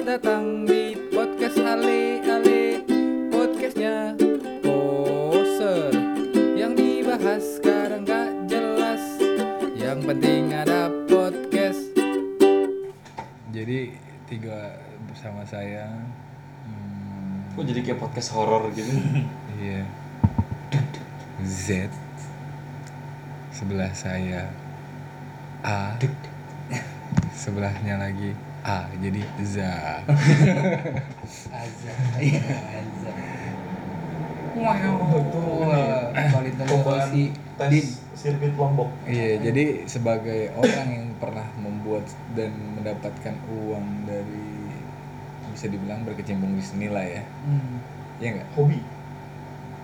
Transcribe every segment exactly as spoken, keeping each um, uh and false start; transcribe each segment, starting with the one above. Selamat datang di podcast Ale-Ale, podcastnya poser. Yang dibahas sekarang gak jelas, yang penting ada podcast. Jadi tiga bersama saya. hmm. Kok jadi kayak podcast horor gitu? Iya. Z, sebelah saya A, sebelahnya lagi A, jadi Za. Azza. Iya, Azza. Wah, betul. Balik dari tes sirkuit Lombok. Iya, jadi sebagai orang yang pernah membuat dan mendapatkan uang dari, bisa dibilang berkecimpung di seni lah ya. Hmm. Iya enggak? Hobi.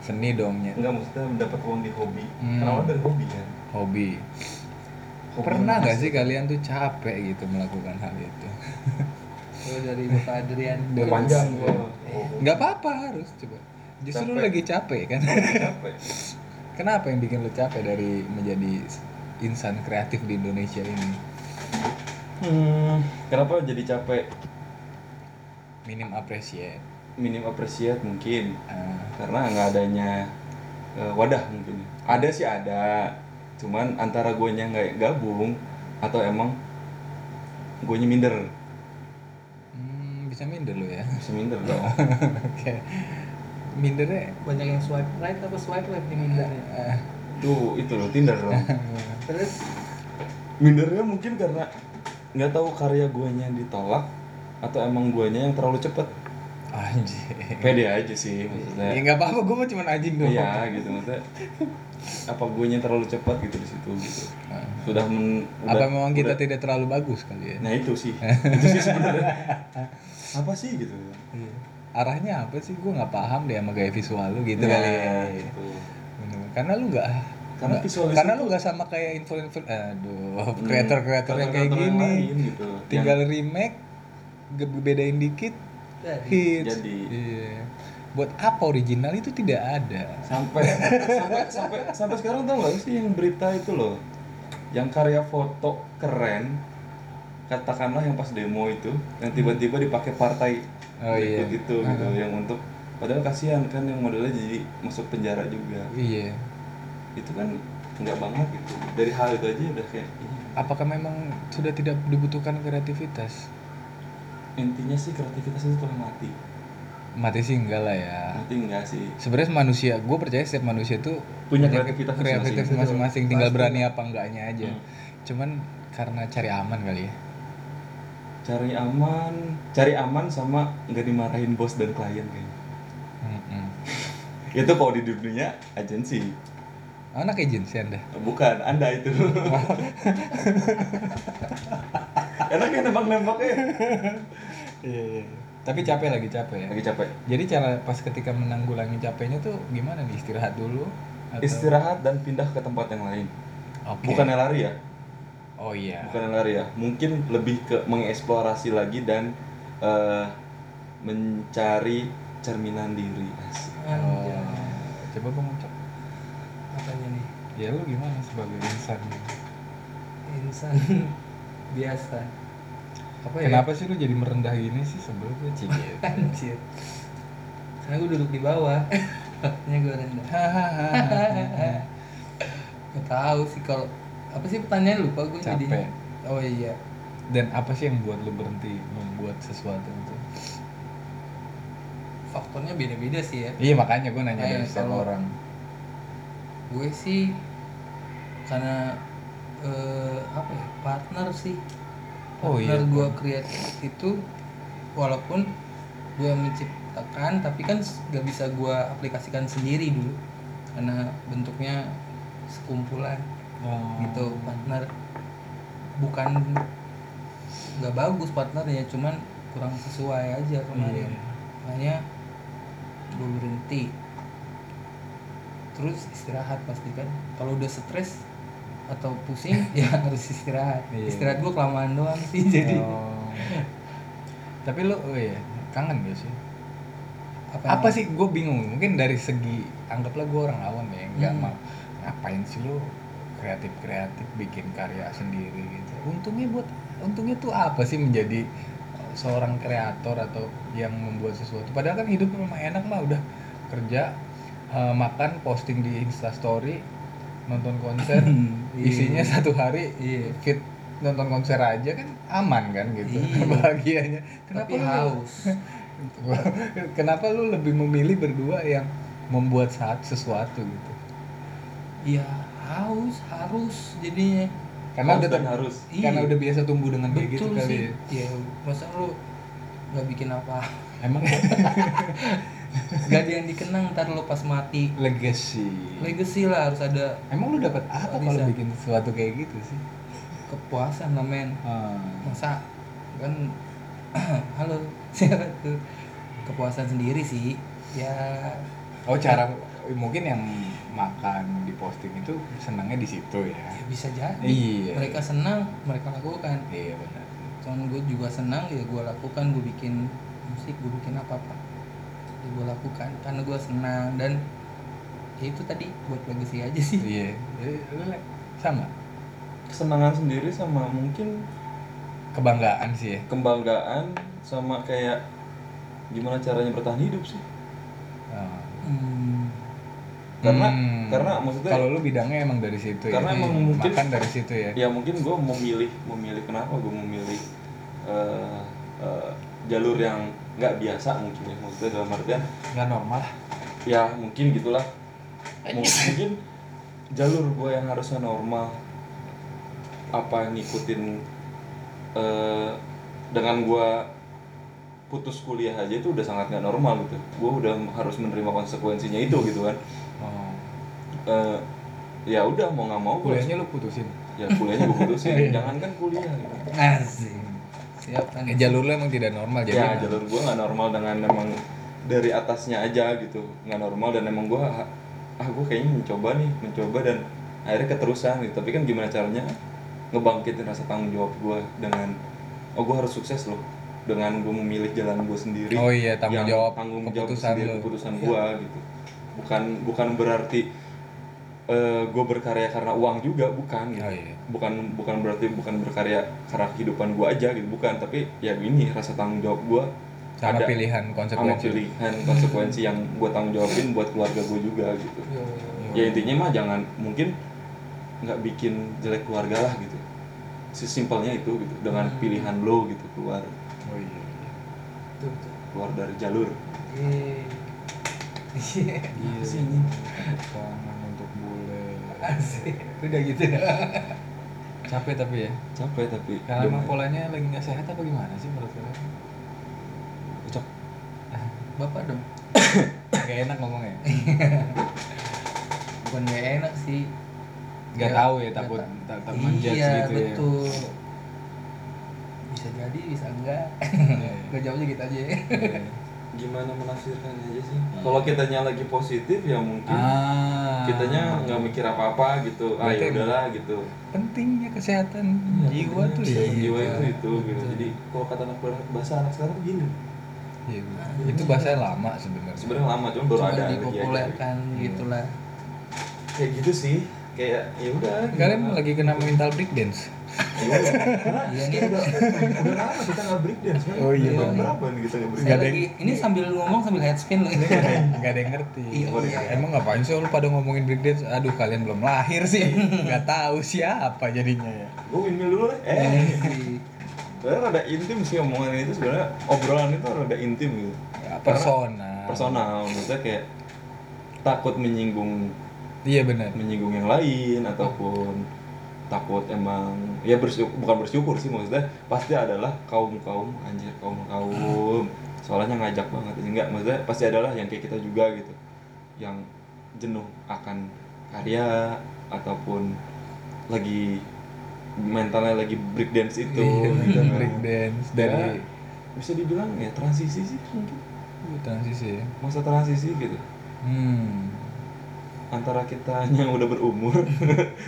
Seni dongnya. Enggak, maksudnya mendapat uang di hobi. Hmm. Karena dari hobi kan. Hobi. Pernah gak sih kalian tuh capek gitu melakukan hal itu? Kalau dari Bapak Adrian udah panjang gua. Enggak apa-apa, harus coba. Justru capek. Lagi capek kan? Capek. Kenapa yang bikin lu capek dari menjadi insan kreatif di Indonesia ini? Hmm, kenapa jadi capek? Minim appreciate. Minim appreciate mungkin. Uh, karena enggak adanya uh, wadah mungkin. Ada sih ada. Cuman antara guenya nggak gabung atau emang guenya minder. Hmm, bisa minder lo ya. Bisa minder dong. Oke. Mindernya banyak yang swipe right apa swipe left nih mindernya. Uh, tuh itu lo Tinder dong. Terus mindernya mungkin karena nggak tahu karya guenya ditolak atau emang guenya yang terlalu cepet. Anjing. Pede aja sih maksudnya. Ya enggak apa-apa, gua mah cuma anjing doang. Iya, gitu maksudnya. Apa guenya terlalu cepat gitu di situ gitu. Sudah men, apa udah, memang kita udah, tidak terlalu bagus kali ya. Nah, itu sih. Itu sih sebenarnya. Apa sih gitu. Iya. Arahnya apa sih? Gua enggak paham deh sama gaya visual lu gitu kali ya. Gitu. Karena lu enggak karena visual karena lu enggak sama kayak influencer aduh, kreator-kreator hmm, yang kayak gini. Yang gitu. Tinggal yang, remake bedain dikit. Hits. Jadi yeah. Buat apa original itu tidak ada. Sampai sampai sampai sampai sekarang tau nggak sih yang berita itu loh, yang karya foto keren, katakanlah yang pas demo itu, yang tiba-tiba dipakai partai oh, iya. gitu gitu, uh-huh. yang untuk padahal kasihan kan yang modelnya jadi masuk penjara juga. Iya. Yeah. Itu kan enggak banget gitu. Dari hal itu aja udah kayak. Iya. Apakah memang sudah tidak dibutuhkan kreativitas? Intinya sih kreativitas itu telah mati. Mati sih enggak lah ya. Mati enggak sih. Sebenarnya manusia, gue percaya setiap manusia tuh punya kreativitas masing-masing, masing-masing tinggal pasti. Berani apa enggaknya aja. Hmm. Cuman karena cari aman kali ya. Cari aman, cari aman sama enggak dimarahin bos dan klien kayaknya. Hmm. Itu kalau di dunia agensi. Anak agensi Anda? Bukan, Anda itu. Enak ya nembak-nembaknya. Iya, iya. Tapi capek lagi capek ya. Lagi capek. Jadi cara pas ketika menanggulangi capeknya tuh gimana nih? Istirahat dulu atau... Istirahat dan pindah ke tempat yang lain. Okay. Bukan lari ya? Oh iya. Bukan lari ya. Mungkin lebih ke mengeksplorasi lagi dan uh, mencari cerminan diri. Oh. Coba gua mau coba. Katanya nih. Ya lu gimana sebagai insan? Insan biasa. Apa Kenapa ya? Sih lu jadi merendah gini sih sebelum gue cigit? Anjir. Karena gue duduk di bawah. Makanya gue rendah. Gak tahu sih kalau apa sih pertanyaan lupa gue jadi. Capek. Oh iya. Dan apa sih yang buat lu berhenti membuat sesuatu itu? Faktornya beda-beda sih ya. Iya makanya gue nanya dari setiap orang. Gue sih karena Uh, apa ya partner sih partner oh, iya. gue kreatif itu walaupun gue menciptakan tapi kan gak bisa gue aplikasikan sendiri dulu karena bentuknya sekumpulan oh. gitu partner bukan gak bagus partnernya cuman kurang sesuai aja kemarin yeah. makanya gue berhenti terus istirahat pasti kan kalau udah stres atau pusing ya harus istirahat. Iya. Istirahat gue kelamaan doang sih jadi. Oh. Tapi lo oh ya, kangen gak sih? Apa, Apa sih gue bingung. Mungkin dari segi anggaplah gue orang awam ya, enggak hmm. mau ngapain sih lo kreatif-kreatif bikin karya sendiri gitu. Untungnya buat untungnya tuh apa sih menjadi seorang kreator atau yang membuat sesuatu. Padahal kan hidup memang enak mah, udah kerja, uh, makan, posting di Instastory, nonton konser, isinya satu hari yeah. fit nonton konser aja kan aman kan gitu, yeah. bahagianya. Kenapa tapi haus? Kenapa lu lebih memilih berdua yang membuat saat sesuatu gitu? Iya, haus, harus jadinya. Karena udah ter- harus. Karena iya. udah biasa tumbuh dengan kayak gitu kali. Iya, masa lu enggak bikin apa? Emang enggak ada yang dikenang entar lu pas mati. Legacy. Legacy lah harus ada. Emang lu dapat apa kalau bikin sesuatu kayak gitu sih? Kepuasan lah men. Hmm. Masa kan halo, siapa tuh? Kepuasan sendiri sih. Ya oh cara mungkin yang makan di posting itu senangnya di situ ya. Ya bisa jadi. Iya. Mereka senang, mereka lakukan. Iya benar. Cuman gue juga senang ya gue lakukan, gue bikin musik, gue bikin apa-apa. Ya gue lakukan karena gue senang dan ya itu tadi buat legacy aja sih. Iya. Jadi sama. Kesenangan sendiri sama mungkin kebanggaan sih ya. Kebanggaan sama kayak gimana caranya bertahan hidup sih. Oh. Hmm. karena hmm. karena maksudnya kalau lu bidangnya emang dari situ karena ya. Emang hmm. mungkin makan dari situ ya. Ya mungkin gue memilih memilih kenapa gue memilih uh, uh, jalur yang nggak biasa mungkin ya, maksudnya dalam artian nggak normal ya mungkin gitulah. Mungkin jalur gue yang harusnya normal apa ngikutin uh, dengan gue putus kuliah aja itu udah sangat nggak normal gitu. Gue udah harus menerima konsekuensinya itu gitu kan. Oh. Uh, ya udah mau nggak mau kuliahnya lu putusin. Ya kuliahnya gue putusin. Jangan kan kuliah. Gitu. Asik. Siap. Kan. Jalur lu emang tidak normal jadi. Ya jalur gue nggak normal dengan emang dari atasnya aja gitu nggak normal dan emang gue ah gue kayaknya mencoba nih mencoba dan akhirnya keterusan gitu. Tapi kan gimana caranya ngebangkitin rasa tanggung jawab gue dengan oh gue harus sukses loh. Dengan gue memilih jalan gue sendiri. Oh iya, tanggung jawab tanggung jawab sendiri keputusan gue iya. gitu. Bukan bukan berarti uh, gue berkarya karena uang juga, bukan gitu. Oh, iya. Bukan bukan berarti bukan berkarya karena kehidupan gue aja gitu, bukan, tapi ya gini rasa tanggung jawab gue sama ada, pilihan konsekuensi. Sama pilihan konsekuensi yang gue tanggung jawabin buat keluarga gue juga gitu. Iya, iya, iya. Ya intinya mah jangan mungkin enggak bikin jelek keluarga lah gitu. Sesimpelnya itu gitu dengan pilihan lo gitu keluar. Oh iya, tuh, tuh. Keluar dari jalur. Iya, iya. Sini. Tangan untuk boleh. Asik. Udah gitu. Capek tapi ya. Capek tapi. Karena emang polanya lagi nggak sehat apa gimana sih menurut kalian? Ucok. Bapak dong. Gak enak ngomongnya. Bukan gak enak sih. Gak ya, tahu ya takut tak tak menjudge gitu ya. Iya betul. Bisa jadi bisa enggak nggak jauhnya kita aja ya. Gimana menafsirkan aja sih kalau kitanya lagi positif ya mungkin ah, kitanya nggak mikir apa apa gitu ah ya udahlah gitu pentingnya kesehatan ya, jiwa tuh ya jiwa itu itu gitu. Jadi kalau kata anak bahasa anak sekarang begini ya, nah, itu bahasa lama sebenarnya sebenarnya lama cuma baru ada dipopulerkan ya, gitulah kayak gitu sih kayak ya udah kalian lagi kena mental breakdance. Iya, ini udah udah lama kita nggak break dance kan? Oh iya, berapa nih kita nggak break? Gak ada. Ini sambil ngomong sambil headspin loh. Gak ada yang ngerti. Emang ngapain sih lu pada ngomongin break dance? Aduh kalian belum lahir sih, nggak tahu siapa jadinya ya. Gue winil dulu deh. Eh, sebenarnya rada intim sih omongan itu sebenarnya obrolan itu rada intim gitu. Personal. Personal, maksudnya kayak takut menyinggung. Iya benar. Menyinggung yang lain ataupun takut emang ya bersyukur, bukan bersyukur sih maksudnya pasti adalah kaum kaum anjir kaum kaum soalnya ngajak banget enggak maksudnya pasti adalah yang kayak kita juga gitu yang jenuh akan karya ataupun lagi mentalnya lagi break dance itu gitu, break dance dari ya, bisa dibilang ya transisi sih mungkin transisi ya masa transisi gitu hmm antara kita yang udah berumur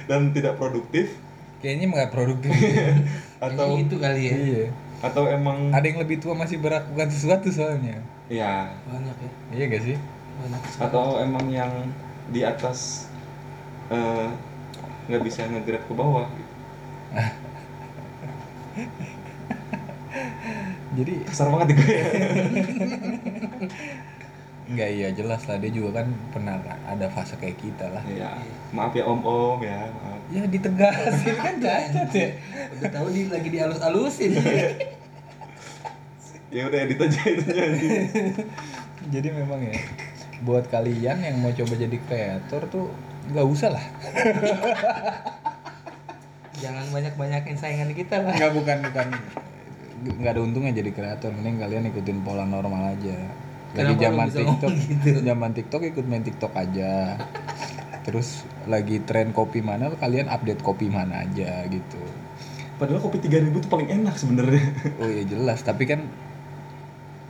dan tidak produktif kayaknya nggak produktif atau kayaknya itu kali ya iya. Atau emang ada yang lebih tua masih melakukan sesuatu soalnya ya banyak ya iya gak sih banyak atau emang yang di atas nggak uh, bisa ngegrab ke bawah gitu. jadi besar banget gue. Enggak, iya jelas lah, dia juga kan pernah ada fase kayak kita lah. Iya. Maaf ya om-om ya. Maaf. Ya ditegasin kan cacat ya. Udah tahu dia lagi dialus-alusin. Ya udah edit aja itu jadi. Jadi memang ya buat kalian yang mau coba jadi kreator tuh enggak usah lah. Jangan banyak-banyakin saingan kita lah. Enggak, bukan bukan enggak ada untungnya jadi kreator. Mending kalian ikutin pola normal aja. Lagi zaman TikTok, zaman gitu? TikTok ikut main TikTok aja. Terus lagi tren kopi mana, kalian update kopi mana aja gitu. Padahal kopi tiga ribu tuh paling enak sebenarnya. Oh iya jelas, tapi kan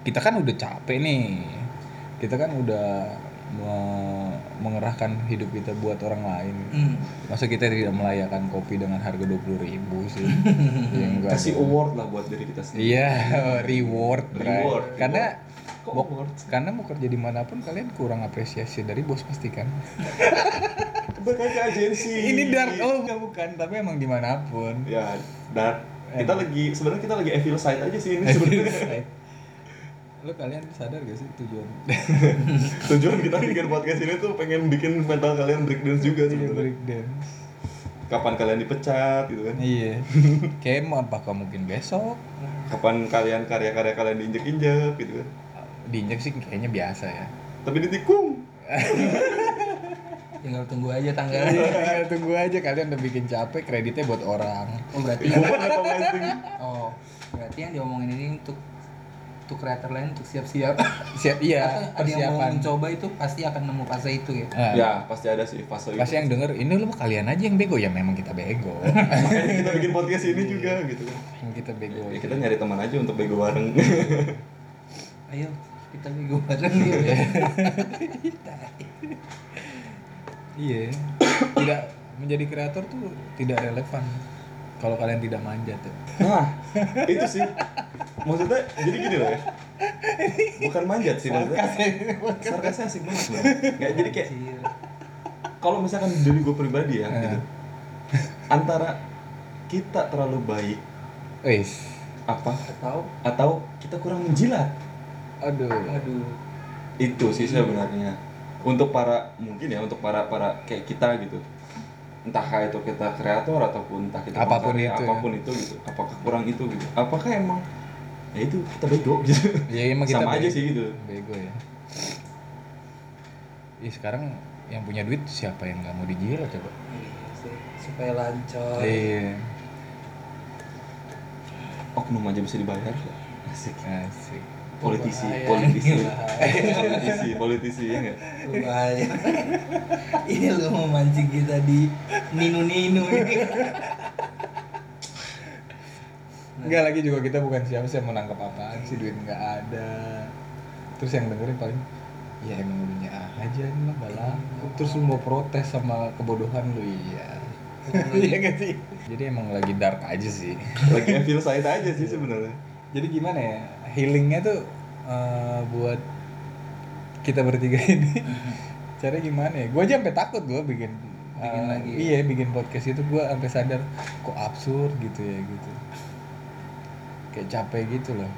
kita kan udah capek nih. Kita kan udah me- mengerahkan hidup kita buat orang lain. Mm. Masa kita tidak melayakan kopi dengan harga dua puluh ribu sih. Ya, kasih award lah buat diri kita sendiri. Iya, reward, reward. Karena Bok, karena mau kerja dimanapun kalian kurang apresiasi dari bos pasti kan. Bukan ke agensi. Ini dark, oh bukan, tapi emang dimanapun. Ya dark. Kita eh. lagi sebenarnya kita lagi evil side aja sih ini sebenarnya. Lo kalian sadar gak sih tujuan? Tujuan kita bikin podcast ini tuh pengen bikin mental kalian breakdance juga sih. Breakdance. Kapan kalian dipecat gitu kan? Iya. Kayak apakah mungkin besok? Kapan kalian karya-karya kalian diinjek-injek gitu kan? Diinjek sih kayaknya biasa ya. Tapi ditikung. Tinggal tunggu aja tanggalnya. Tinggal tunggu aja, kalian udah bikin capek, kreditnya buat orang. Oh berarti. Oh berarti yang diomongin ini untuk untuk kreator lain untuk siap-siap. Siap, iya. Atau ada yang mau mencoba itu pasti akan nemu fase itu ya. Uh, ya pasti ada sih fase. Pasti itu. Yang denger ini lu kalian aja yang bego ya, memang kita bego. Makanya kita bikin podcast ini juga gitu. Yang kita bego. Ya, kita nyari teman aja untuk bego bareng. Ayo kita bego bareng gitu ya. Iya. Tidak menjadi kreator tuh tidak relevan kalau kalian tidak manja tuh. Nah, itu sih. Maksudnya jadi gini loh ya. Bukan manjat sih maksudnya. Sarkasnya asik banget loh. Enggak, jadi kayak kalau misalkan dari gue pribadi ya gitu. Antara kita terlalu baik. Wis. Apa? Atau atau kita kurang menjilat. Aduh. Aduh. Itu sih sebenarnya. Untuk para mungkin ya untuk para para kayak kita gitu. Entah itu kita kreator ataupun entah kita apapun itu, apapun ya. Itu gitu. Apakah kurang itu gitu? Apakah emang ya itu kita bego gitu. Ya emang kita sama bego aja sih gitu. Bego ya. Ih, sekarang yang punya duit siapa yang enggak mau dijilat coba? Supaya lancar. Iya. Oknum aja bisa dibayar. Asik. Asik. Politisi, politisi, politisi, politisi ya nggak? Lumayan. Ini lo mau mancing kita di ninu-ninu ini. Enggak, lagi juga kita bukan siapa-siapa mau nangkep apaan sih, duit nggak ada. Terus yang dengerin paling, ya emang udah aja ini lah balang. Terus lu mau protes sama kebodohan lu, iya. Iya nggak sih? Jadi emang lagi dark aja sih. Lagi feel side aja sih sebenarnya. Jadi gimana ya? Healingnya tuh uh, buat kita bertiga ini caranya gimana ya? Gue aja sampai takut gue bikin, bikin uh, lagi. Iya bikin podcast itu gue sampai sadar kok absurd gitu ya gitu. Kayak capek gitu loh.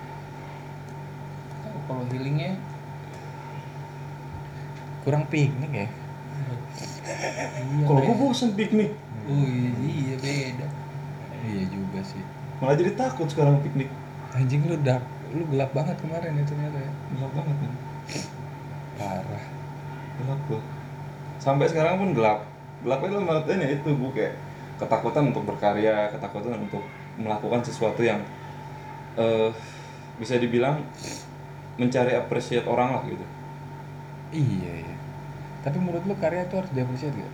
Oh, kalau healingnya kurang piknik ya. Kalau gue bosan piknik. Oh iya beda. Iya juga sih. Malah jadi takut sekarang piknik. Anjing lu dark, lu gelap banget kemarin itu ternyata ya. Gelap banget kan? Parah. Gelap gua. Sampai sekarang pun gelap. Gelapnya lu maksudnya itu gua kayak ketakutan untuk berkarya, ketakutan untuk melakukan sesuatu yang uh, bisa dibilang mencari apresiat orang lah gitu. Iya iya. Tapi menurut lu karya itu harus diapresiat gak?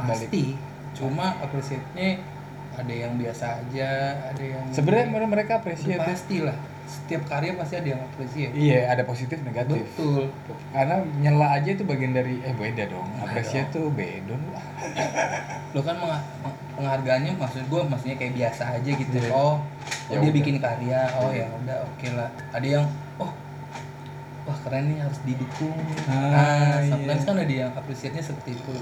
Pasti. Balik. Cuma apresiatnya ada yang biasa aja, ada yang sebenarnya yang... mereka apresiasi pastilah. Setiap karya pasti ada yang apresiasi. Iya, ada positif negatif. Betul. Karena nyela aja itu bagian dari eh beda dong. Apresiasi tuh beda lah. Lo kan penghargaannya maksud gue maksudnya kayak biasa aja gitu. Yeah. Oh, oh ya dia udah bikin karya. Oh yeah. Ya udah oke okay lah. Ada yang oh wah keren nih harus didukung. Ah, nah, sometimes yeah. Kan ada yang apresiasinya seperti itu.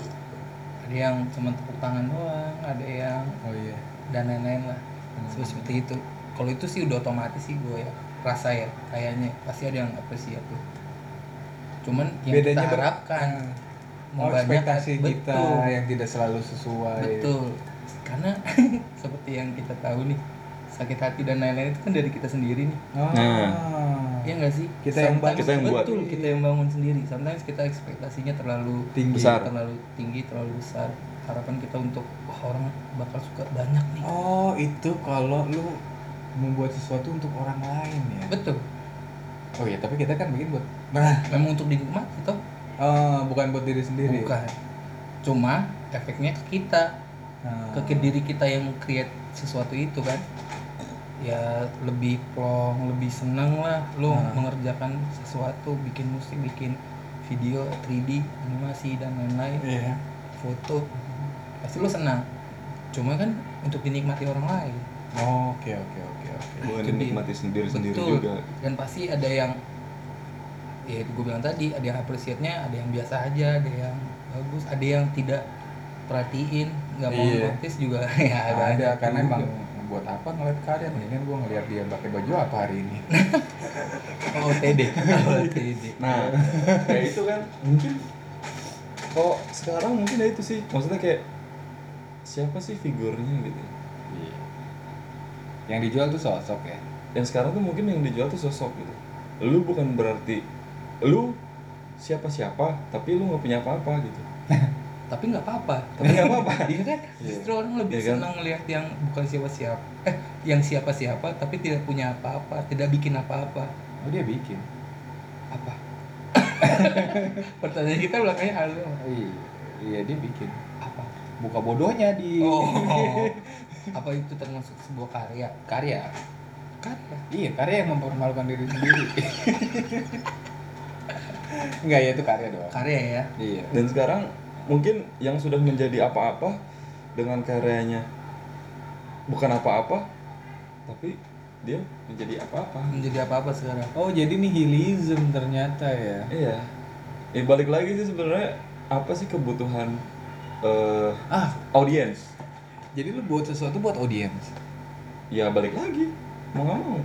Ada yang cuma tepuk tangan doang, ada yang oh iya dan lain-lain lah. Hmm. Seperti itu. kalau itu sih udah otomatis sih gue ya, rasa ya kayaknya pasti ada yang apresiat tuh. Cuman yang bedanya kita harapkan mau banyak ekspektasi kita yang tidak selalu sesuai. Betul. Karena seperti yang kita tahu nih, sakit hati dan lain-lain itu kan dari kita sendiri nih. Ah. Nah. Ya enggak sih? Kita sometimes yang bangun, kita yang buat. Betul, kita yang bangun sendiri. Sometimes kita ekspektasinya terlalu tinggi, besar. terlalu tinggi, terlalu besar. Harapan kita untuk wah, orang bakal suka banyak nih. Oh, itu kalau lu membuat sesuatu untuk orang lain ya. Betul. Oh iya, tapi kita kan bikin buat nah, memang untuk dinikmati toh. Uh, bukan buat diri sendiri. Bukan. Cuma efeknya ke kita. Nah. Ke diri kita yang create sesuatu itu kan. Ya lebih plong, lebih seneng lah lu nah. mengerjakan sesuatu, bikin musik, bikin video tiga D, animasi dan lain-lain. Yeah. Foto. Pasti lu senang. Cuma kan untuk dinikmati orang lain. Oke oke oke oke. Bukan nikmati sendiri-sendiri juga. Dan pasti ada yang ya gue bilang tadi, ada yang apresiatnya, ada yang biasa aja, ada yang bagus, ada yang tidak perhatiin, nggak mau notice yeah. juga ya ada, ada karena emang buat apa ngeliat karya, mendingan gue ngeliat dia pakai baju apa hari ini. oh td oh td nah kayak itu kan mungkin kok oh, sekarang mungkin ya itu sih maksudnya kayak siapa sih figurnya gitu yeah. yang dijual tuh sosok ya, yang sekarang tuh mungkin yang dijual tuh sosok gitu. Lu bukan berarti lu siapa-siapa, tapi lu nggak punya apa-apa gitu. Tapi nggak apa-apa. Tapi nggak apa-apa. Iya kan? Justru yeah. orang lebih yeah, senang melihat kan? Yang bukan siapa-siapa, eh, yang siapa-siapa tapi tidak punya apa-apa, tidak bikin apa-apa. Oh dia bikin apa? Pertanyaan kita belakangnya halu. Iya, iya dia bikin apa? Buka bodohnya di. Oh. Apa itu termasuk sebuah karya? Karya. Karya. Iya karya yang mempermalukan diri sendiri. Enggak ya itu karya doang. Karya ya. Iya. Dan sekarang mungkin yang sudah menjadi apa-apa dengan karyanya bukan apa-apa, tapi dia menjadi apa-apa. Menjadi apa-apa sekarang. Oh jadi nihilism ternyata ya. Iya. Eh balik lagi sih sebenarnya apa sih kebutuhan uh, ah audiens. Jadi lu buat sesuatu buat audiens. Ya balik lagi. Mau nggak mau,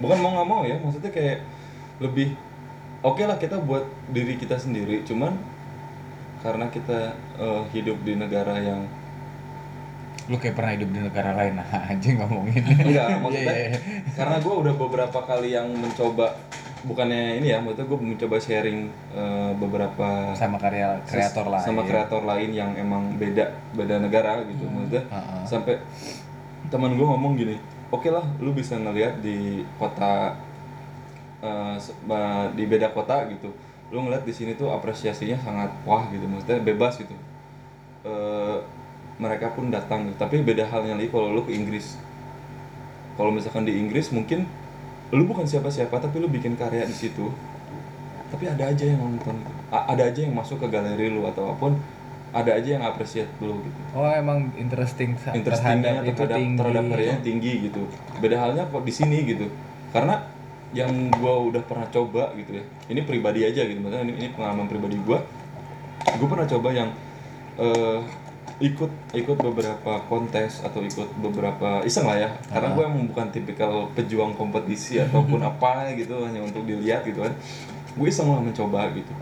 bukan mau nggak mau ya, maksudnya kayak lebih oke okay lah kita buat diri kita sendiri, cuman karena kita uh, hidup di negara yang lu kayak pernah hidup di negara lain aja ngomongin. Enggak maksudnya yeah, yeah. karena gue udah beberapa kali yang mencoba, bukannya ini ya, maksudnya gue mencoba sharing uh, beberapa sama karya kreator lain sama kreator lain yang emang beda beda negara gitu, hmm. maksudnya uh-huh. sampai teman gue ngomong gini. Oke lah, lu bisa ngelihat di kota uh, di beda kota gitu, lu ngelihat di sini tuh apresiasinya sangat wah gitu, maksudnya bebas gitu. Uh, mereka pun datang, gitu. Tapi beda halnya lagi kalau lu ke Inggris. Kalau misalkan di Inggris mungkin lu bukan siapa-siapa tapi lu bikin karya di situ, tapi ada aja yang nonton, A- ada aja yang masuk ke galeri lu atau apapun. Ada aja yang apresiat lu gitu. Oh emang interesting terhadap itu terhadap, tinggi terhadap karya tinggi gitu. Beda halnya di sini gitu. Karena yang gua udah pernah coba gitu ya. Ini pribadi aja gitu. Maksudnya ini, ini pengalaman pribadi gua. Gua pernah coba yang uh, ikut ikut beberapa kontes atau ikut beberapa iseng lah ya. Karena gua emang bukan tipikal pejuang kompetisi ataupun apa gitu hanya untuk dilihat gitu kan. Gua iseng lah mencoba gitu.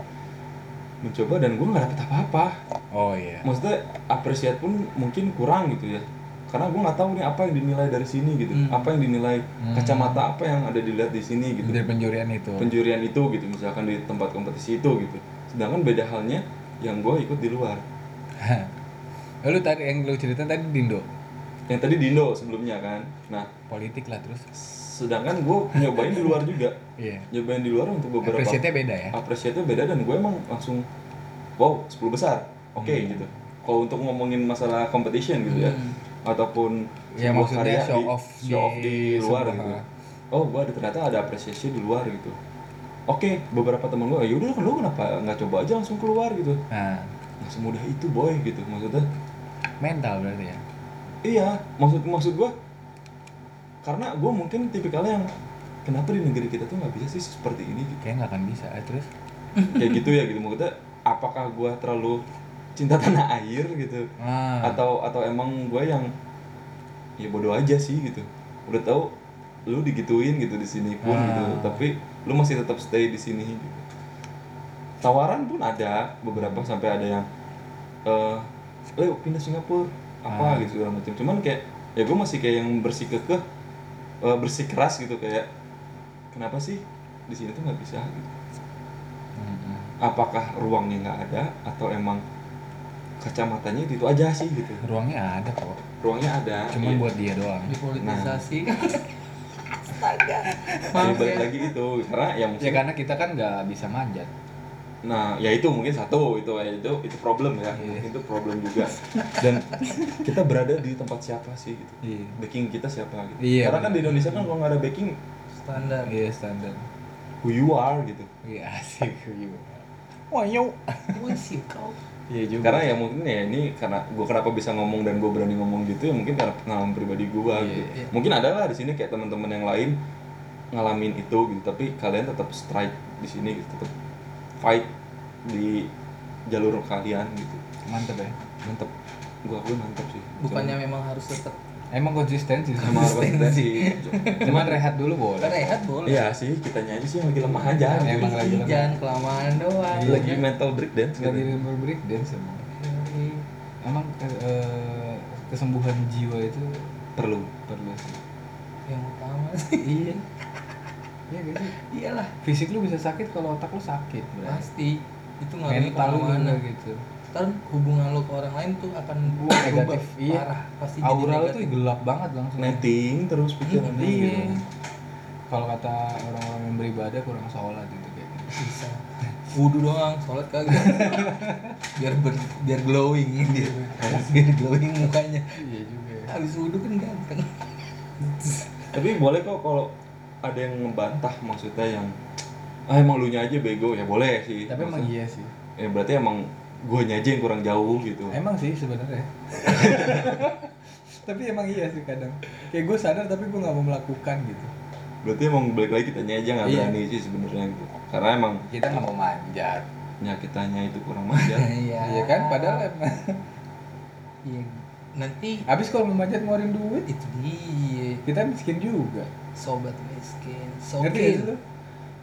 mencoba dan gue nggak dapet apa-apa. Oh iya. Yeah. Maksudnya apresiat pun mungkin kurang gitu ya. Karena gue nggak tahu nih apa yang dinilai dari sini gitu, mm. apa yang dinilai mm. kacamata apa yang ada dilihat di sini gitu. Dari penjurian itu. Penjurian itu gitu, misalkan di tempat kompetisi itu gitu. Sedangkan beda halnya yang gue ikut di luar. Lalu tadi yang lo cerita tadi Dindo. Yang tadi Dindo sebelumnya kan. Nah. Politik lah terus. Sedangkan gue nyobain di luar juga, yeah. nyobain di luar untuk beberapa apresiatnya beda ya, apresiatnya beda dan gue emang langsung wow sepuluh besar, oke okay, hmm. gitu. Kalau untuk ngomongin masalah competition gitu ya, hmm. ataupun ya, maksudnya show di, off show off di luar gitu, oh gue ada ternyata ada apresiasi di luar gitu, oke okay, beberapa teman gue, yaudah lu kenapa nggak coba aja langsung keluar gitu, nah semudah itu boy gitu maksudnya, mental berarti ya, iya maksud maksud gue. Karena gue mungkin tipikalnya yang kenapa di negeri kita tuh nggak bisa sih seperti ini gitu. Kayak nggak akan bisa eh, terus kayak gitu ya gitu, maksudnya apakah gue terlalu cinta tanah air gitu ah. atau atau emang gue yang ya bodoh aja sih gitu, udah tahu lu digituin gitu di sini pun ah. gitu, tapi lu masih tetap stay di sini. Gitu. Tawaran pun ada beberapa sampai ada yang eh uh, pindah Singapura apa ah. gitu segala macam. Cuman kayak ya gue masih kayak yang bersikekeh uh, bersikeras gitu kayak kenapa sih di sini tuh nggak bisa gitu. Mm-hmm. Apakah ruangnya nggak ada atau emang kacamatanya itu aja sih gitu. Ruangnya ada kok. Ruangnya ada. Cuma iya. buat dia doang. Dipolitisasi. Nah. Astaga. Maaf ya. Lagi itu karena ya mungkin. Ya karena kita kan nggak bisa manjat. Nah, ya itu mungkin satu itu itu itu problem ya. Yeah. Itu problem juga. Dan kita berada di tempat siapa sih gitu. Yeah. Backing kita siapa gitu. Yeah, karena kan di Indonesia kan kalau nggak ada backing standar. Iya, yeah, standar. Who you are gitu. Iya, yeah, asik who you are. Wah, yo. Masih kau. Iya juga. Karena ya mungkin ya ini karena gue kenapa bisa ngomong dan gue berani ngomong gitu ya mungkin karena pengalaman pribadi gue yeah, gitu. Yeah. Mungkin ada lah di sini kayak teman-teman yang lain ngalamin itu gitu tapi kalian tetap strike di sini gitu, tetap fight di jalur kalian gitu. Mantep ya. Mantep. Gue akui mantep sih. Bukannya cuman, memang harus tetap emang konsistensi sama konsistensi. Cuman rehat dulu boleh. Rehat boleh. Iya sih, kitanya aja sih yang lagi lemah aja. Nah, emang lagi lemah. Jangan kelamaan doang. Lagi ya. mental breakdance gitu. Lagi mental breakdance emang. Emang eh, kesembuhan jiwa itu perlu, perlu sih. Yang utama sih. Iya. Iya gak sih? Iyalah. Fisik lu bisa sakit kalau otak lu sakit. Berarti. Pasti. Itu ngaruh ke mana gitu. Ntar hubungan lo ke orang lain tuh akan buat negatif, iya. parah pasti. Aura lo tuh gelap banget langsung netting terus pikiran hmm, iya. gitu. Kalau kata orang-orang yang beribadah kurang sholat gitu kayak gitu. Bisa wudu doang, sholat kagak. biar ber, biar glowing dia biar glowing mukanya. Iya juga habis wudu kan ganteng. Tapi boleh kok kalau ada yang ngebantah maksudnya yang ah emang lunya aja bego ya boleh sih tapi maksudnya, emang iya sih ya berarti emang gue aja yang kurang jauh gitu. Emang sih sebenarnya. Tapi emang iya sih kadang. Kayak gue sadar tapi gue nggak mau melakukan gitu. Berarti emang balik lagi kitanya aja nggak berani iya. sih sebenarnya gitu. Karena emang kita nggak mau manjat. Ya kitanya itu kurang manjat. Iya ya kan padahal emang. Iya. Nanti. Abis kalau mau manjat ngeluarin duit itu dia. Kita miskin juga. Sobat miskin. Sokin.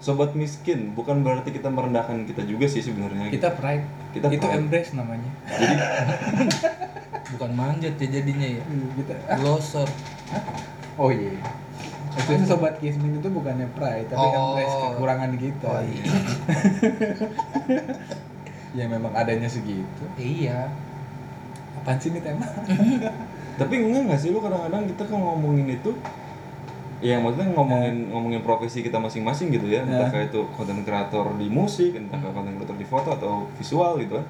Sobat miskin bukan berarti kita merendahkan kita juga sih sebenarnya. Kita pride. Kita itu pride. Embrace namanya. Jadi bukan manjat ya jadinya ya. Kita loser. Oh iya. Maksudnya sobat kismin itu bukannya pride tapi oh. embrace kekurangan kita. Oh, iya. Ya memang adanya segitu. Iya. Apaan sih ini tema? Tapi enggak enggak sih lu kadang-kadang kita kan ngomongin itu ya maksudnya ngomongin nah. ngomongin profesi kita masing-masing gitu ya entah nah. kayak itu konten kreator di musik entah kayak konten kreator di foto atau visual gitu kan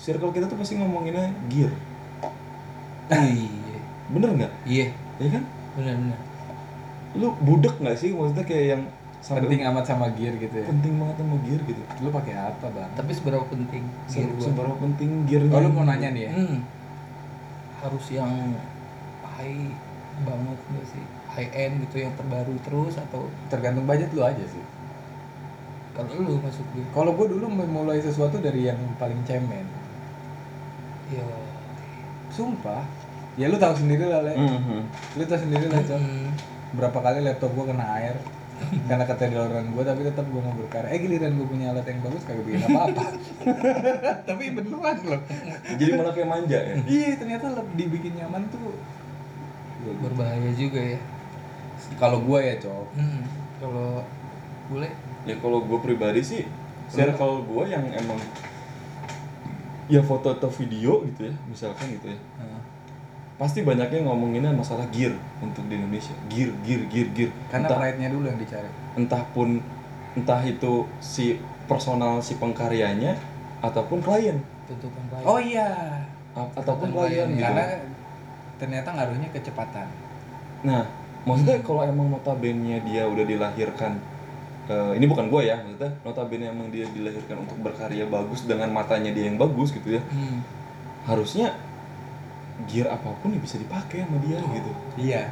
circle kita tuh pasti ngomonginnya gear iya bener nggak iya iya kan bener-bener lu budek nggak sih maksudnya kayak yang penting amat sama gear gitu ya penting banget sama gear gitu lu pakai apa bang tapi seberapa penting gear seberapa gua. penting gearnya oh lu mau nanya nih ya hmm. harus yang high banget nggak sih high end gitu yang terbaru terus atau tergantung budget lu aja sih kalau lu masuk gue kalau gue dulu memulai sesuatu dari yang paling cemen ya sumpah ya lu tahu sendiri lah le mm-hmm. lu tahu sendiri lah Con mm-hmm. berapa kali laptop gue kena air mm-hmm. karena keterlaluan gue tapi tetap gue nggak berkarya eh giliran gue punya alat yang bagus kagak bikin apa apa tapi beneran loh jadi malah kayak manja ya iya ternyata dibikin nyaman tuh berbahaya juga ya kalau gue ya Cok hmm, kalau boleh ya kalau gue pribadi sih circle gue yang emang ya foto atau video gitu ya misalkan gitu ya hmm. pasti banyaknya ngomonginnya masalah gear untuk di Indonesia gear gear gear gear karena entah, pride-nya dulu yang dicari entah pun entah itu si personal si pengkaryanya ataupun klien tuntutan klien oh iya ataupun klien gitu. Karena ternyata ngaruhnya kecepatan. Nah, maksudnya hmm. kalau emang notabene dia udah dilahirkan, uh, ini bukan gue ya, maksudnya notabene emang dia dilahirkan untuk berkarya bagus dengan matanya dia yang bagus gitu ya. Hmm. Harusnya gear apapun ya bisa dipakai sama dia gitu. Iya.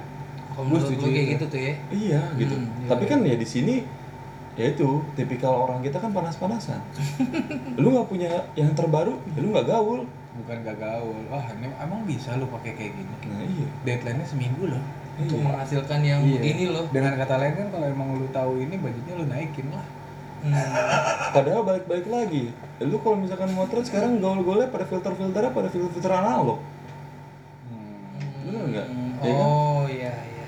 Kalau gue setuju kayak gitu tuh ya. Iya gitu. Hmm, tapi iya. kan ya di sini, ya itu tipikal orang kita kan panas-panasan. Lu nggak punya yang terbaru, ya lu nggak gaul. Bukan gak gaul, wah emang bisa lo pakai kayak gini. Nah, iya. Deadline-nya seminggu loh. untuk iya. menghasilkan yang iya. begini loh. Dengan kata lain kan kalau emang lu tahu ini budgetnya lu naikin lah. Hmm. Padahal balik-balik lagi, lu kalau misalkan motret sekarang gaul-gaulnya pada filter-filternya pada filter-filter analog. Hmm. Bener nggak? Hmm. Ya, oh kan? iya iya.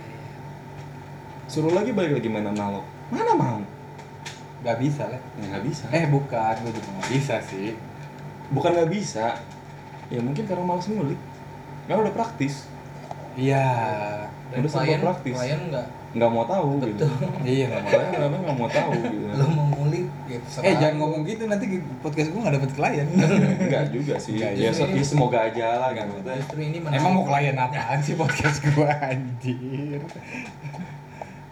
Suruh lagi balik lagi main analog, mana mau? Gak bisa lah. Ya, gak bisa. Eh bukan, gue juga gak bisa sih. Bukan gak bisa, ya mungkin karena malas ngulik. Karena udah praktis. Iya. Udah sampai praktis. Klien nggak? Nggak mau tahu. Betul. Gitu. Iya nggak mau tahu. Karena nggak mau tahu. Gitu. Lo mau ngulik? Ya, eh jangan ngomong gitu nanti podcast gue nggak dapet klien. Enggak juga sih. Gak ya ini, semoga aja lah kan. Justru ini menarik. Emang mau klien apaan sih podcast gue anjir.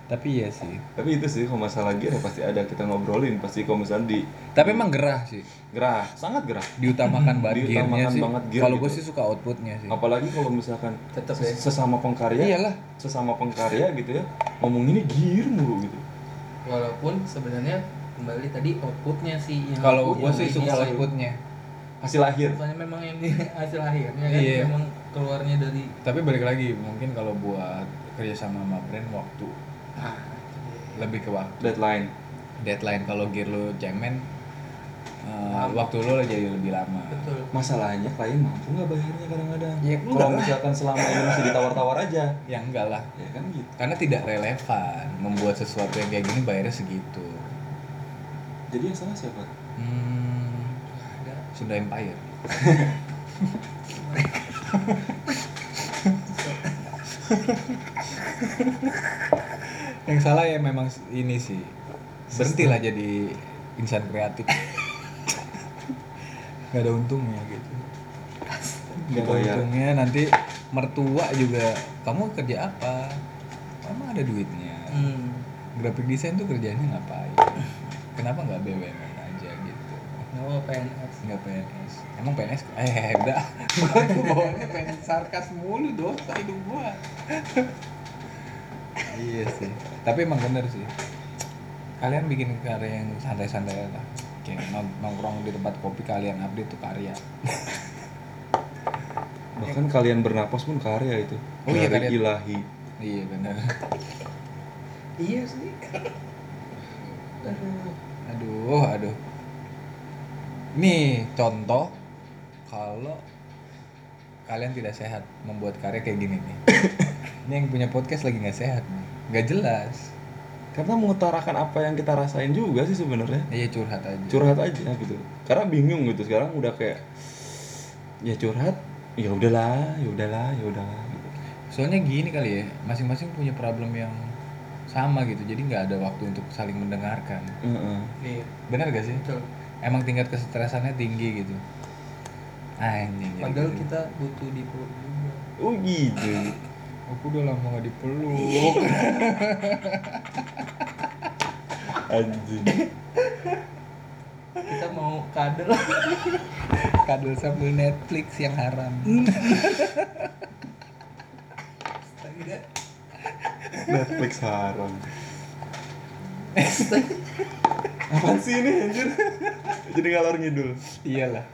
Tapi iya sih. Tapi itu sih kalau masalah gear ya pasti ada kita ngobrolin pasti kalau misalnya di. Tapi di, emang gerah sih. Gerah, sangat gerah. Diutamakan banget gearnya sih. Gear kalau gitu. Gue sih suka outputnya sih. Apalagi kalau misalkan tetap ya. sesama pengkarya. Iyalah. Sesama pengkarya gitu ya. Ngomonginnya gear mulu gitu. Walaupun sebenarnya kembali tadi outputnya sih. Kalau gue sih suka outputnya. Hasil akhir. Soalnya memang yang hasil akhirnya kan iya. memang keluarnya dari. Tapi balik lagi mungkin kalau buat kerja sama sama brand waktu. Ah, lebih ke waktu deadline deadline kalau gear lu cemen uh, waktu lu jadi lebih lama. Betul. Masalahnya klien mampu nggak bayarnya kadang-kadang ya, kalau misalkan selama ini masih ditawar-tawar aja ya enggak lah ya kan gitu karena tidak relevan membuat sesuatu yang kayak gini bayarnya segitu. Jadi yang salah siapa? Hmm, ada Sunda Empire. Yang salah ya memang ini sih. Berhentilah jadi insan kreatif. Gak ada untungnya gitu. Gak ada untungnya nanti mertua juga. Kamu kerja apa? Kamu ada duitnya. Hmm. Graphic design tuh kerjanya ngapain? Kenapa nggak B W M N aja gitu? Oh P N S. Nggak P N S. Emang P N S? Eh udah. Gue tuh bawanya P N S sarkas mulu dosa hidup gue. Iya sih, tapi emang bener sih. Kalian bikin karya yang santai-santai lah. Kayak nongkrong di tempat kopi kalian update tuh karya. Bahkan kalian bernapas pun karya itu. Oh iya karya ilahi. Iya benar. Iya sih. Aduh, aduh. Nih contoh kalau kalian tidak sehat membuat karya kayak gini nih. Ini yang punya podcast lagi nggak sehat nih, nggak jelas. Karena mengutarakan apa yang kita rasain juga sih sebenarnya. Iya curhat aja. Curhat aja gitu. Karena bingung gitu sekarang udah kayak, ya curhat, ya udahlah, ya udahlah, ya udahlah. Gitu. Soalnya gini kali ya, masing-masing punya problem yang sama gitu, jadi nggak ada waktu untuk saling mendengarkan. Uh-uh. Iya. Benar gak sih? Betul. Emang tingkat kesetresannya tinggi gitu. Anjing. Padahal gitu. Kita butuh dipeluk juga. Oh gitu. Aku udah lama gak dipeluk. Anjing. Kita mau kadel. Kadel sambil Netflix yang haram. Netflix haram. Apaan sih ini anjir? Jadi ngalor ngidul. Iyalah.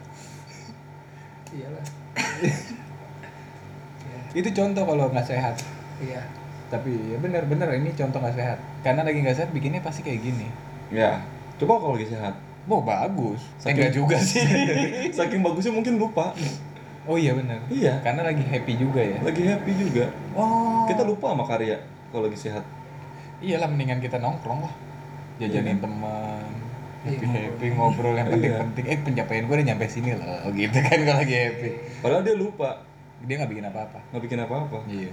Iyalah. Itu contoh kalau nggak sehat. Iya. Tapi ya benar-benar ini contoh nggak sehat. Karena lagi nggak sehat bikinnya pasti kayak gini. Ya. Coba kalau lagi sehat. Oh bagus. Enggak juga sih. Saking bagusnya mungkin lupa. Oh iya benar. Iya. Karena lagi happy juga ya. Lagi happy juga. Oh. Kita lupa sama karya kalau lagi sehat. Iyalah mendingan kita nongkrong lah. Jajanin iya. teman. Happy happy ngobrol yang penting-penting. Eh pencapaian gue udah nyampe sini lah. Gitu kan kalau lagi happy. Padahal dia lupa. Dia nggak bikin apa-apa. Nggak bikin apa-apa. Iya.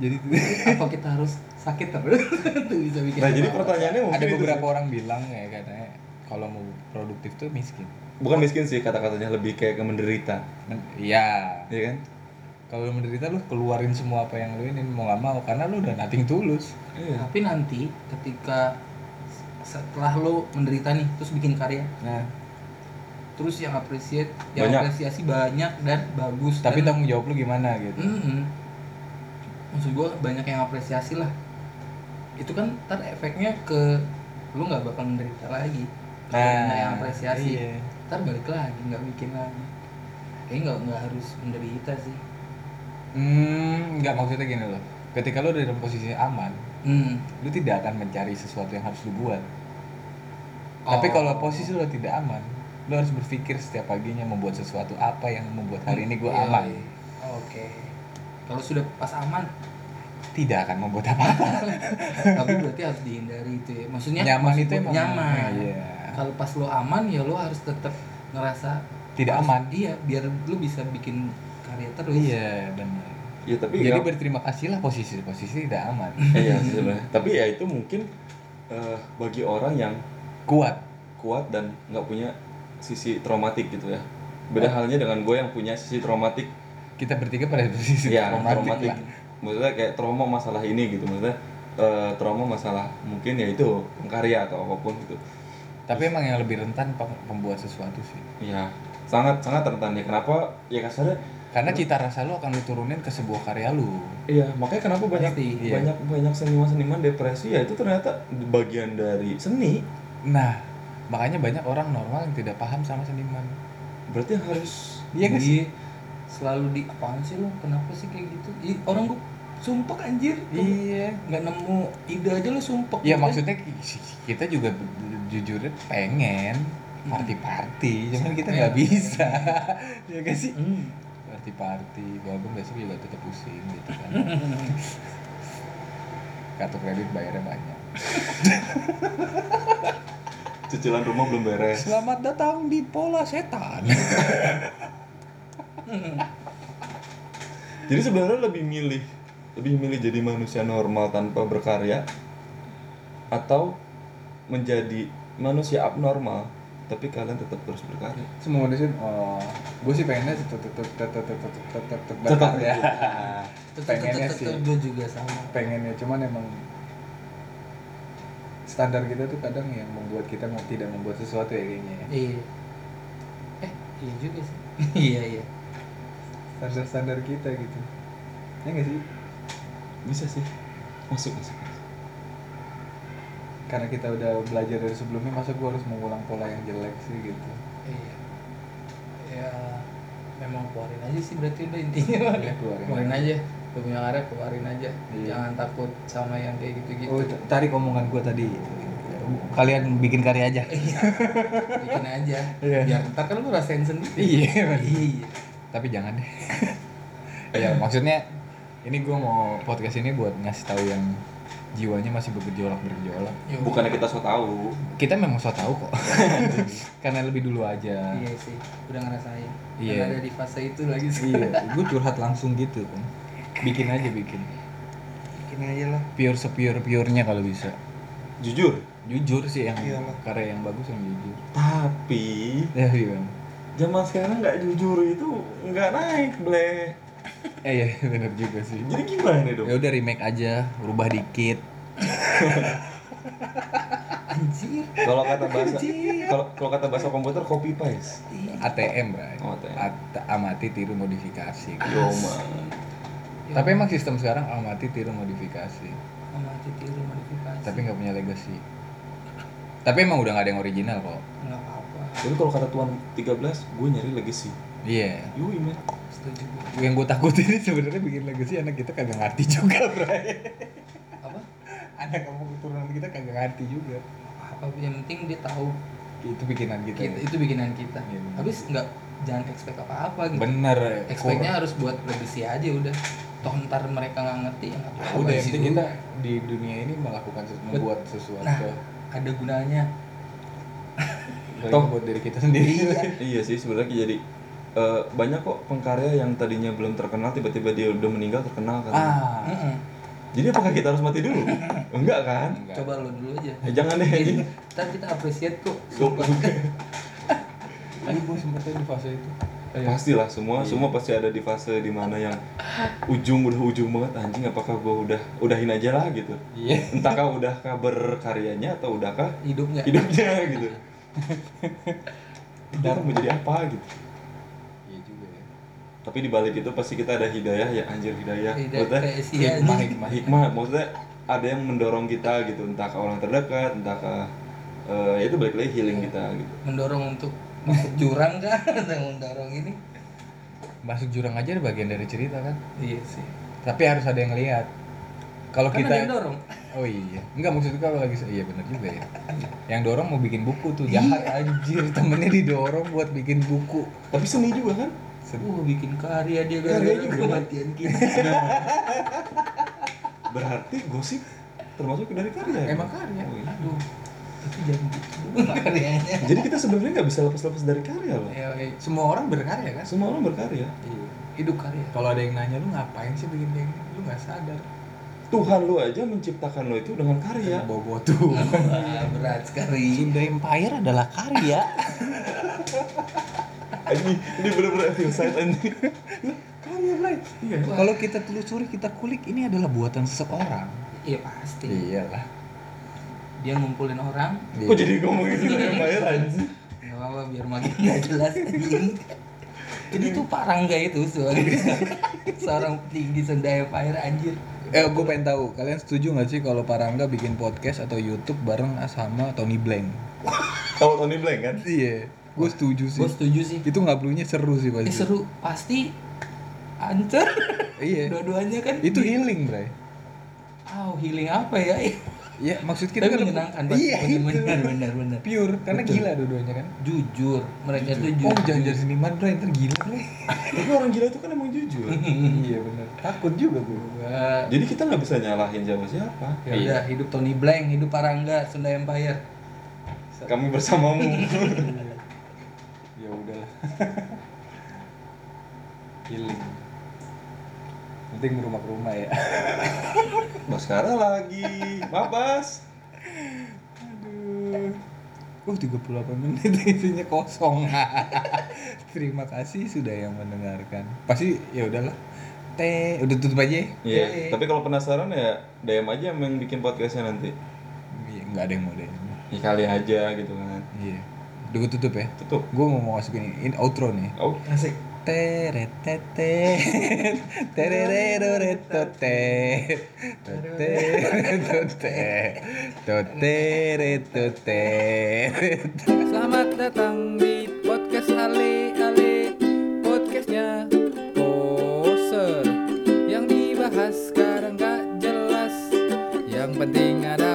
Jadi apa kita harus sakit terus tuh bisa bikin? Nah apa-apa. Jadi pertanyaannya mungkin ada beberapa orang bilang ya katanya kalau mau produktif tuh miskin. Bukan miskin sih kata-katanya lebih kayak ke menderita. Iya. Men- iya kan? Kalau menderita lu keluarin semua apa yang lu ini mau nggak mau karena lu udah nothing tulus. Iya. Tapi nanti ketika setelah lu menderita nih terus bikin karya. Nah. Terus yang apresiasi yang banyak. apresiasi banyak dan bagus tapi dan, tanggung jawab lu gimana gitu. Mm-hmm. Maksud gue banyak yang apresiasi lah itu kan ntar efeknya ke lu nggak bakal menderita lagi karena nah, yang apresiasi iya. ntar balik lagi nggak bikin lagi kayaknya nggak nggak harus menderita sih. Hmm nggak maksudnya gini loh ketika lo dalam posisi aman, hmm. lo tidak akan mencari sesuatu yang harus lo buat. Oh. Tapi kalau posisi lo tidak aman, lo harus berpikir setiap paginya membuat sesuatu apa yang membuat hari ini gue aman. Iya, iya. Oh, oke. Okay. Kalau sudah pas aman, tidak akan membuat apa-apa. Tapi berarti harus dihindari itu ya. Maksudnya nyaman itu emang nyaman. Yeah. Kalau pas lo aman ya lo harus tetap ngerasa tidak harus, aman. Iya, biar lo bisa bikin karya terus. Iya, benar. Ya, tapi jadi ya, berterima kasihlah posisi-posisi tidak aman. Iya, sebenarnya. Tapi ya itu mungkin uh, bagi orang yang kuat, kuat dan enggak punya sisi traumatik gitu ya. Beda oh. halnya dengan gue yang punya sisi traumatik. Kita bertiga pada sisi ya, traumatik. traumatik. Lah. Maksudnya kayak trauma masalah ini gitu, maksudnya uh, trauma masalah mungkin ya itu pengkarya atau apapun gitu. Tapi terus, emang yang lebih rentan pembuat sesuatu sih. Iya, sangat sangat rentan ya. Kenapa? Ya kasarnya karena cita rasa lu akan diturunin ke sebuah karya lu. Iya, makanya kenapa banyak Pasti, iya. banyak banyak seniman-seniman depresi ya itu ternyata bagian dari seni. Nah, makanya banyak orang normal yang tidak paham sama seniman. Berarti harus dia ya, di, selalu di apaan sih lu? Kenapa sih kayak gitu? I, orang gua sumpek anjir. Iya, enggak nemu ide aja lu sumpek. Iya, maksudnya kita juga jujurnya pengen party-party, hmm. cuman kita enggak bisa. Ya enggak sih? Hmm. Party-party, walaupun besok juga tetap pusing gitu kan. Kartu kredit bayarnya banyak. Cicilan rumah belum beres. Selamat datang di Pola Setan. Jadi sebenarnya lebih milih, lebih milih jadi manusia normal tanpa berkarya atau menjadi manusia abnormal tapi kalian tetap terus berkarya. Semua manusia, oh, gue sih pengennya tetap tetap tetap tetap tetap tetap berkarya. Pengennya sih. Gue juga sama. Pengennya, cuman emang standar kita tuh kadang yang membuat kita mau tidak membuat sesuatu ya kayaknya. Iya. Eh, iya juga sih. Iya iya. Standar standar kita gitu. Ya nggak sih? Bisa sih. Masuk masuk. Karena kita udah belajar dari sebelumnya, masa gue harus mengulang pola yang jelek sih gitu. Iya. Ya memang keluarin aja sih berarti udah intinya. Ya, keluarin, keluarin aja. Lu punya karya keluarin aja. Iya. Jangan takut sama yang kayak gitu-gitu. Oh, tarik omongan gue tadi. Kalian bikin karya aja. Iya. Bikin aja. Iya. Biar ntar kan lu rasain sendiri. Iya. Iya. Tapi jangan deh. Ya maksudnya ini gue mau podcast ini buat ngasih tahu yang jiwanya masih bergejolak-bergejolak. Bukannya kita so tahu. Kita memang so tahu kok. Karena lebih dulu aja. Iya sih, udah ngerasain. Iya. Karena ada di fase itu lagi sih. Iya, gue curhat langsung gitu kan. Bikin aja bikin. Bikin aja lah. Pure sepure-purenya kalau bisa. Jujur? Jujur sih yang iyalah. Karya yang bagus yang jujur. Tapi ya, iya. Zaman sekarang enggak jujur itu enggak naik, bleh. Eh ya benar juga sih. Jadi gimana dong? Ya udah remake aja, rubah dikit. Anjir. Kalau kata bahasa kalau kalau kata bahasa komputer copy paste. A T M, Bray. Oh, A T M. At- amati tiru modifikasi. Yoma. Tapi emang sistem sekarang amati tiru modifikasi. Amati tiru modifikasi. Tapi enggak punya legacy. Tapi emang udah enggak ada yang original kok. Enggak apa-apa. Jadi kalau kata Tuan tiga belas, gue nyari legacy. Iya. Yeah. Yui, man. Yang gue takutin ini sebenarnya bikin legacy anak kita kagak ngerti juga, Bray. Apa? Anak kamu keturunan kita kagak ngerti juga. Apa yang penting dia tahu itu bikinan kita. Kita ya? Itu bikinan kita. Ya, habis enggak jangan expect apa-apa gitu. Bener. Expectnya kur- harus buat legacy aja udah. Toh ntar mereka enggak ngerti yang apa. Nah, udah yang penting kita di dunia ini melakukan sesuatu, membuat sesuatu. Nah, ada gunanya. Toh buat diri kita sendiri. Iya, iya sih sebenarnya jadi Uh, banyak kok pengkarya yang tadinya belum terkenal tiba-tiba dia udah meninggal terkenal kan. Ah. Uh-uh. Jadi apakah kita harus mati dulu? Enggak kan? Enggak. Coba lo dulu aja. Eh, jangan deh. Jadi, ntar kita appreciate kok. Sumpah. Ini gue sempat di fase itu. Ayah. Pastilah semua, iya. Semua pasti ada di fase di mana yang ujung udah ujung banget anjing apakah gue udah udahin aja lah gitu. Iya. Entakah udahkah berkaryanya atau udahkah hidupnya. Hidupnya gitu. Dan mau jadi apa gitu. Tapi di balik itu pasti kita ada hidayah ya anjir hidayah. Hidayah maksudnya hikmah, hikmah, hikmah. Maksudnya ada yang mendorong kita gitu, entah ke orang terdekat, entah ke uh, itu balik lagi healing kita gitu. Mendorong untuk masuk jurang kan, yang mendorong ini. Masuk jurang aja bagian dari cerita kan? Iya sih. Tapi harus ada yang lihat. Kalau kita yang dorong. Oh iya, enggak maksud kalau lagi iya benar juga ya. Yang dorong mau bikin buku tuh jahat anjir, temennya didorong buat bikin buku. Tapi seni juga kan? Seni uh, bikin karya dia gara-gara kematian kita. Berarti gosip termasuk dari karya. Emang karya. Oh, iya. Aduh. Tapi jangan gitu. Karyanya. Jadi kita sebenarnya enggak bisa lepas-lepas dari karya loh. Ya, ya. Semua orang berkarya kan? Semua orang berkarya. Iya. Hidup karya. Kalau ada yang nanya lu ngapain sih bikin kayak gitu? Lu enggak sadar. Tuhan lu aja menciptakan lu itu dengan karya. Bobo tuh. Berat sekali. Sunda Empire adalah karya. Ini ini benar-benar insight anjing. Karya, Bray. Iya. Kalau kita telusuri, kita kulik, ini adalah buatan seseorang. Iya pasti. Iyalah. Dia ngumpulin orang. Kok oh, jadi ngomongin Sunda Empire anjing? Enggak apa-apa biar makin enggak jelas anjing. Jadi tuh Pak Rangga itu sebagai seorang petinggi Sunda Empire anjir. Eh, gue pengen tahu kalian setuju nggak sih kalau Pak Rangga bikin podcast atau YouTube bareng sama Tony Blank? Kalau Tony Blank kan? Iya, gue setuju sih. Gue setuju sih. Itu ngablunya seru sih pasti. Eh, seru pasti, ancer. Iya. Dua-duanya kan. Itu di... healing, Bray. Oh, healing apa ya? Ya maksud kita tapi kan menyenangkan. Kan, iya, benar-benar. Pure, karena betul. Gila dua-duanya kan. Jujur, mereka jujur. Tuh jujur. Oh, jangan-jangan seniman, Bray, ntar gila, Bray. Tapi orang gila itu kan emang jujur. Iya benar. Takut juga gue. Jadi kita nggak bisa nyalahin siapa siapa. Ya udah, hidup Tony Blank, hidup Pak Rangga, Sunda Empire. Kami bersamamu. Ya udahlah. Healing. Penting rumah ke rumah ya. Baskara lagi. Babas. Aduh. Uh, tiga puluh delapan menit isinya kosong. Terima kasih sudah yang mendengarkan. Pasti ya udahlah. Teh, udah tutup aja. Iya. Yeah. Tapi kalau penasaran ya D M aja yang bikin podcastnya nanti. Iya, enggak ada yang mau D M. Ya kali aja gitu kan. Iya. Udah gue tutup ya. Tutup. Gue mau masukin in outro nih. Oh, asik. Teretete terereroretote terereroretote terereroretote. Selamat datang di podcast Ale Ale, podcastnya poser yang dibahas sekarang gak jelas, yang penting ada